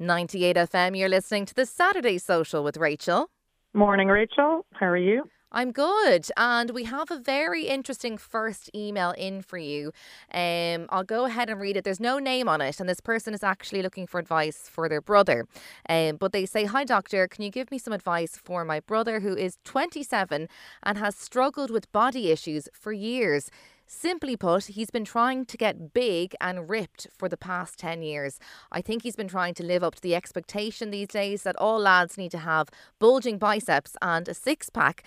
98FM, you're listening to The Saturday Social with Rachel. Morning, Rachel. How are you? I'm good. And we have a very interesting first email in for you. I'll go ahead and read it. There's no name on it. And this person is actually looking for advice for their brother. But they say, "Hi, doctor, can you give me some advice for my brother who is 27 and has struggled with body issues for years? Simply put, he's been trying to get big and ripped for the past 10 years. I think he's been trying to live up to the expectation these days that all lads need to have bulging biceps and a six-pack.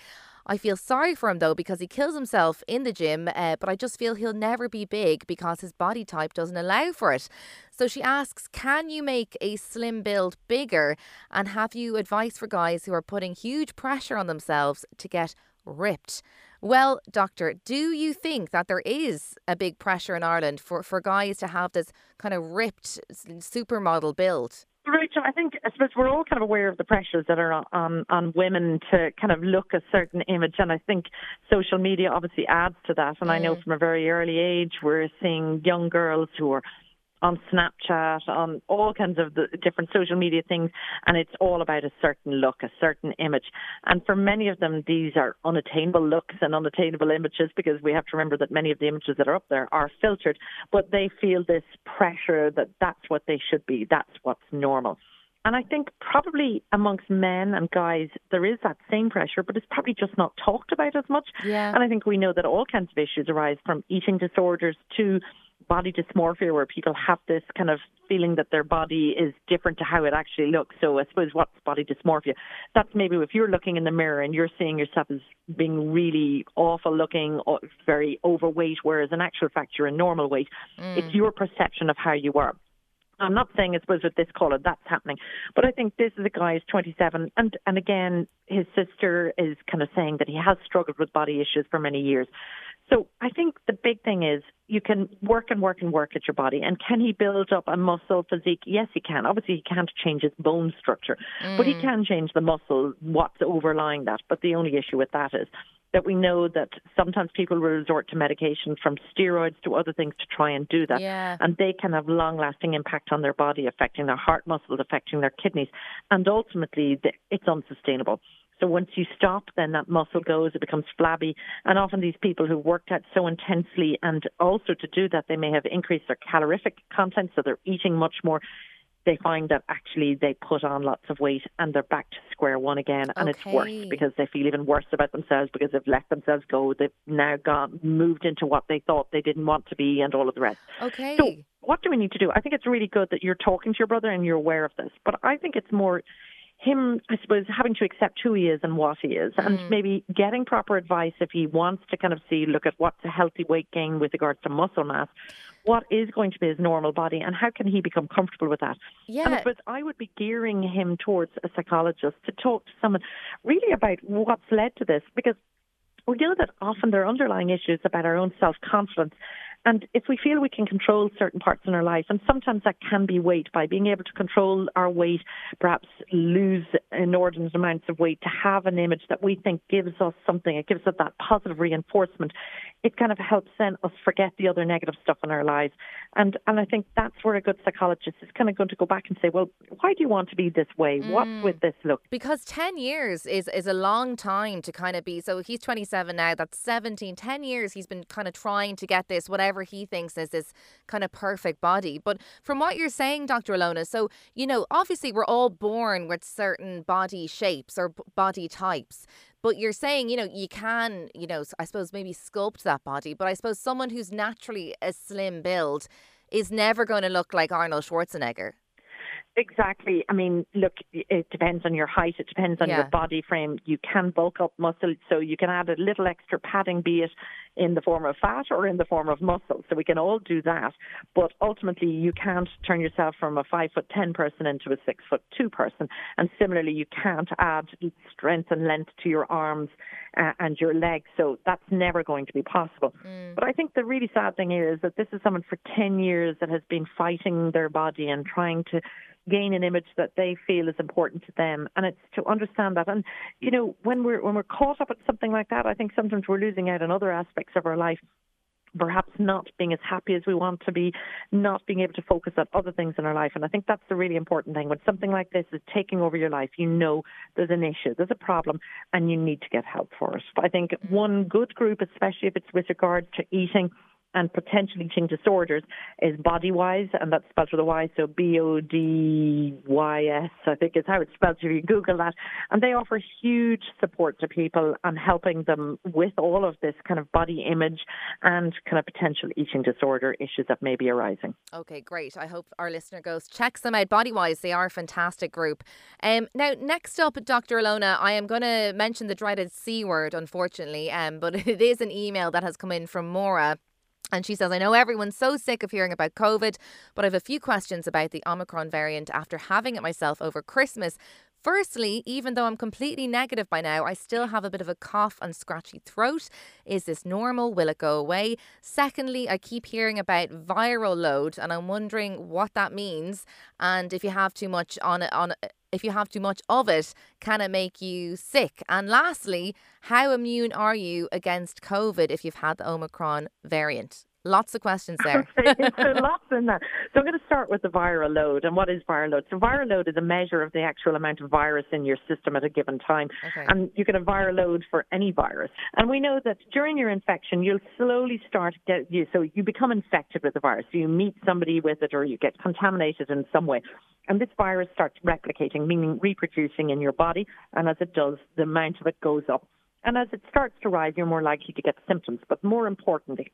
I feel sorry for him though because he kills himself in the gym, but I just feel he'll never be big because his body type doesn't allow for it." So she asks, can you make a slim build bigger, and have you advice for guys who are putting huge pressure on themselves to get ripped? Well, doctor, do you think that there is a big pressure in Ireland for guys to have this kind of ripped supermodel build? Rachel, I suppose we're all kind of aware of the pressures that are on women to kind of look a certain image, and I think social media obviously adds to that. And I know from a very early age we're seeing young girls who are on Snapchat, on all kinds of the different social media things, and it's all about a certain look, a certain image. And for many of them, these are unattainable looks and unattainable images, because we have to remember that many of the images that are up there are filtered, but they feel this pressure that that's what they should be, that's what's normal. And I think probably amongst men and guys, there is that same pressure, but it's probably just not talked about as much. Yeah. And I think we know that all kinds of issues arise, from eating disorders to body dysmorphia, where people have this kind of feeling that their body is different to how it actually looks. So I suppose what's body dysmorphia? That's maybe if you're looking in the mirror and you're seeing yourself as being really awful looking, very overweight, whereas in actual fact you're a normal weight. It's your perception of how you are. I'm not saying, I suppose, with this caller, that's happening. But I think this is a guy who's 27. And again, his sister is kind of saying that he has struggled with body issues for many years. So I think the big thing is you can work at your body. And can he build up a muscle physique? Yes, he can. Obviously, he can't change his bone structure. But he can change the muscle, what's overlying that. But the only issue with that is that we know that sometimes people will resort to medication, from steroids to other things, to try and do that. Yeah. And they can have long-lasting impact on their body, affecting their heart muscles, affecting their kidneys. And ultimately, it's unsustainable. So once you stop, then that muscle goes, it becomes flabby. And often these people who worked out so intensely, and also to do that, they may have increased their calorific content, so they're eating much more. They find that actually they put on lots of weight and they're back to square one again. And It's worse, because they feel even worse about themselves because they've let themselves go. They've now moved into what they thought they didn't want to be and all of the rest. Okay. So what do we need to do? I think it's really good that you're talking to your brother and you're aware of this. But I think it's more him, I suppose, having to accept who he is and what he is, and maybe getting proper advice if he wants to kind of look at what's a healthy weight gain with regards to muscle mass, what is going to be his normal body, and how can he become comfortable with that. Yeah. And I suppose I would be gearing him towards a psychologist to talk to someone really about what's led to this, because we know that often there are underlying issues about our own self-confidence. And if we feel we can control certain parts in our life, and sometimes that can be weight, by being able to control our weight, perhaps lose inordinate amounts of weight, to have an image that we think gives us something, it gives us that positive reinforcement, it kind of helps then us forget the other negative stuff in our lives. And I think that's where a good psychologist is kind of going to go back and say, well, why do you want to be this way? What's with this look? Because 10 years is a long time to kind of be, so he's 27 now, that's 17, 10 years he's been kind of trying to get this, whatever he thinks is this kind of perfect body. But from what you're saying, Dr. Ilona, so, you know, obviously we're all born with certain body shapes or body types, but you're saying, you know, you can, you know, I suppose maybe sculpt that body, but I suppose someone who's naturally a slim build is never going to look like Arnold Schwarzenegger. Exactly. I mean, look, it depends on your height. It depends on your body frame. You can bulk up muscle, so you can add a little extra padding, be it in the form of fat or in the form of muscle. So we can all do that. But ultimately, you can't turn yourself from a 5'10" person into a 6'2" person. And similarly, you can't add strength and length to your arms and your legs. So that's never going to be possible. But I think the really sad thing is that this is someone for 10 years that has been fighting their body and trying to gain an image that they feel is important to them, and it's to understand that. And you know, when we're caught up at something like that, I think sometimes we're losing out on other aspects of our life perhaps not being as happy as we want to be, not being able to focus on other things in our life. And I think that's the really important thing. When something like this is taking over your life, you know there's an issue, there's a problem, and you need to get help for it. But I think one good group, especially if it's with regard to eating and potentially eating disorders, is Bodywise, and that's spelled with a Y, so Bodys, I think is how it's spelled if you Google that. And they offer huge support to people on helping them with all of this kind of body image and kind of potential eating disorder issues that may be arising. Okay, great. I hope our listener goes, checks them out. Bodywise, they are a fantastic group. Now, next up, Dr. Ilona, I am going to mention the dreaded C word, unfortunately, but it is an email that has come in from Maura. And she says, I know everyone's so sick of hearing about COVID, but I have a few questions about the Omicron variant after having it myself over Christmas. Firstly, even though I'm completely negative by now, I still have a bit of a cough and scratchy throat. Is this normal? Will it go away? Secondly, I keep hearing about viral load and I'm wondering what that means. And if you have too much if you have too much of it, can it make you sick? And lastly, how immune are you against COVID if you've had the Omicron variant? Lots of questions there. Lots in that. So I'm going to start with the viral load. And what is viral load? So viral load is a measure of the actual amount of virus in your system at a given time. Okay. And you can have viral load for any virus. And we know that during your infection, you'll slowly start so you become infected with the virus. You meet somebody with it or you get contaminated in some way. And this virus starts replicating, meaning reproducing in your body. And as it does, the amount of it goes up. And as it starts to rise, you're more likely to get symptoms. But more importantly,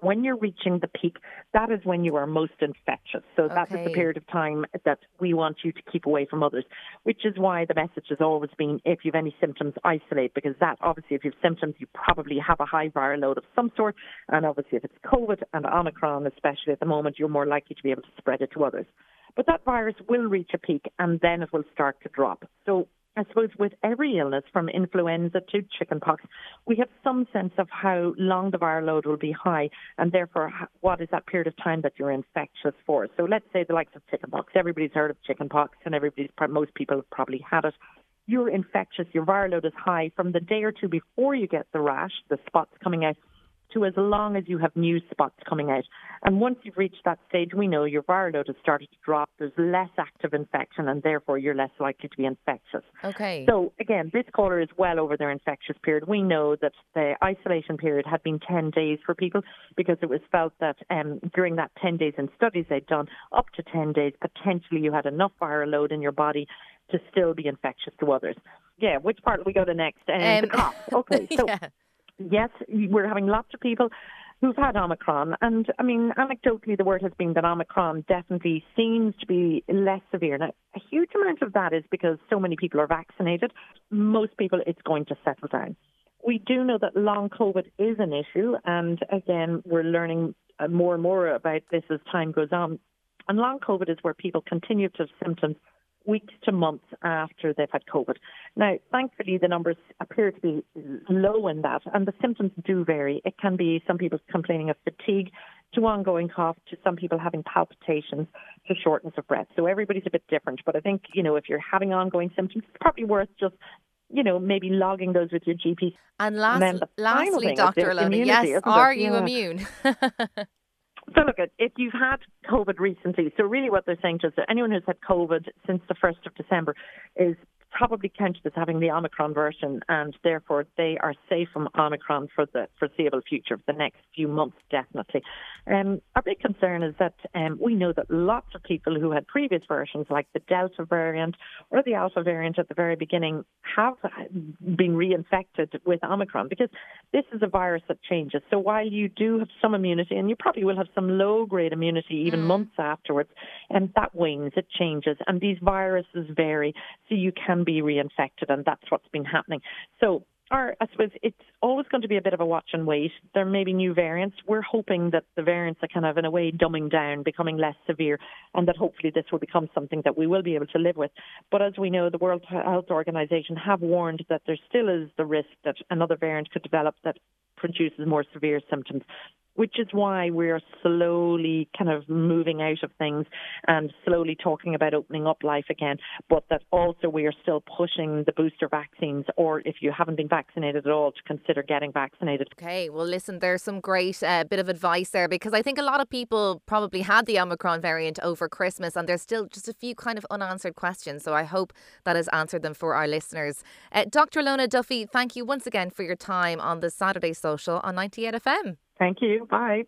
when you're reaching the peak, that is when you are most infectious. So that is the period of time that we want you to keep away from others, which is why the message has always been, if you have any symptoms, isolate, because that obviously, if you have symptoms, you probably have a high viral load of some sort. And obviously, if it's COVID and Omicron, especially at the moment, you're more likely to be able to spread it to others. But that virus will reach a peak and then it will start to drop. So I suppose with every illness, from influenza to chickenpox, we have some sense of how long the viral load will be high and therefore what is that period of time that you're infectious for. So let's say the likes of chickenpox. Everybody's heard of chickenpox and most people have probably had it. You're infectious, your viral load is high from the day or two before you get the rash, the spots coming out, to as long as you have new spots coming out. And once you've reached that stage, we know your viral load has started to drop. There's less active infection and therefore you're less likely to be infectious. Okay. So again, this caller is well over their infectious period. We know that the isolation period had been 10 days for people because it was felt that during that 10 days in studies they'd done, up to 10 days, potentially you had enough viral load in your body to still be infectious to others. Yeah, which part do we go to next? The cough. Okay, so... yeah. Yes, we're having lots of people who've had Omicron. And, I mean, anecdotally, the word has been that Omicron definitely seems to be less severe. Now, a huge amount of that is because so many people are vaccinated. Most people, it's going to settle down. We do know that long COVID is an issue. And, again, we're learning more and more about this as time goes on. And long COVID is where people continue to have symptoms weeks to months after they've had COVID. Now, thankfully, the numbers appear to be low in that, and the symptoms do vary. It can be some people complaining of fatigue, to ongoing cough, to some people having palpitations, to shortness of breath. So everybody's a bit different. But I think, if you're having ongoing symptoms, it's probably worth just maybe logging those with your GP. And lastly, Dr. Ilona, yes, are you immune? So look, if you've had COVID recently, so really what they're saying to us, that anyone who's had COVID since the 1st of December is probably counted as having the Omicron version, and therefore they are safe from Omicron for the foreseeable future, for the next few months, definitely. Our big concern is that we know that lots of people who had previous versions, like the Delta variant or the Alpha variant at the very beginning, have been reinfected with Omicron, because this is a virus that changes. So while you do have some immunity, and you probably will have some low-grade immunity even months afterwards, and that wanes, it changes, and these viruses vary, so you can be reinfected, and that's what's been happening. So I suppose it's always going to be a bit of a watch and wait. There may be new variants. We're hoping that the variants are kind of in a way dumbing down, becoming less severe, and that hopefully this will become something that we will be able to live with. But as we know, the World Health Organization have warned that there still is the risk that another variant could develop that produces more severe symptoms. which is why we're slowly kind of moving out of things and slowly talking about opening up life again, but that also we are still pushing the booster vaccines, or if you haven't been vaccinated at all, to consider getting vaccinated. Okay, well listen, there's some great bit of advice there, because I think a lot of people probably had the Omicron variant over Christmas and there's still just a few kind of unanswered questions, so I hope that has answered them for our listeners. Dr. Ilona Duffy, thank you once again for your time on the Saturday Social on 98FM. Thank you. Bye.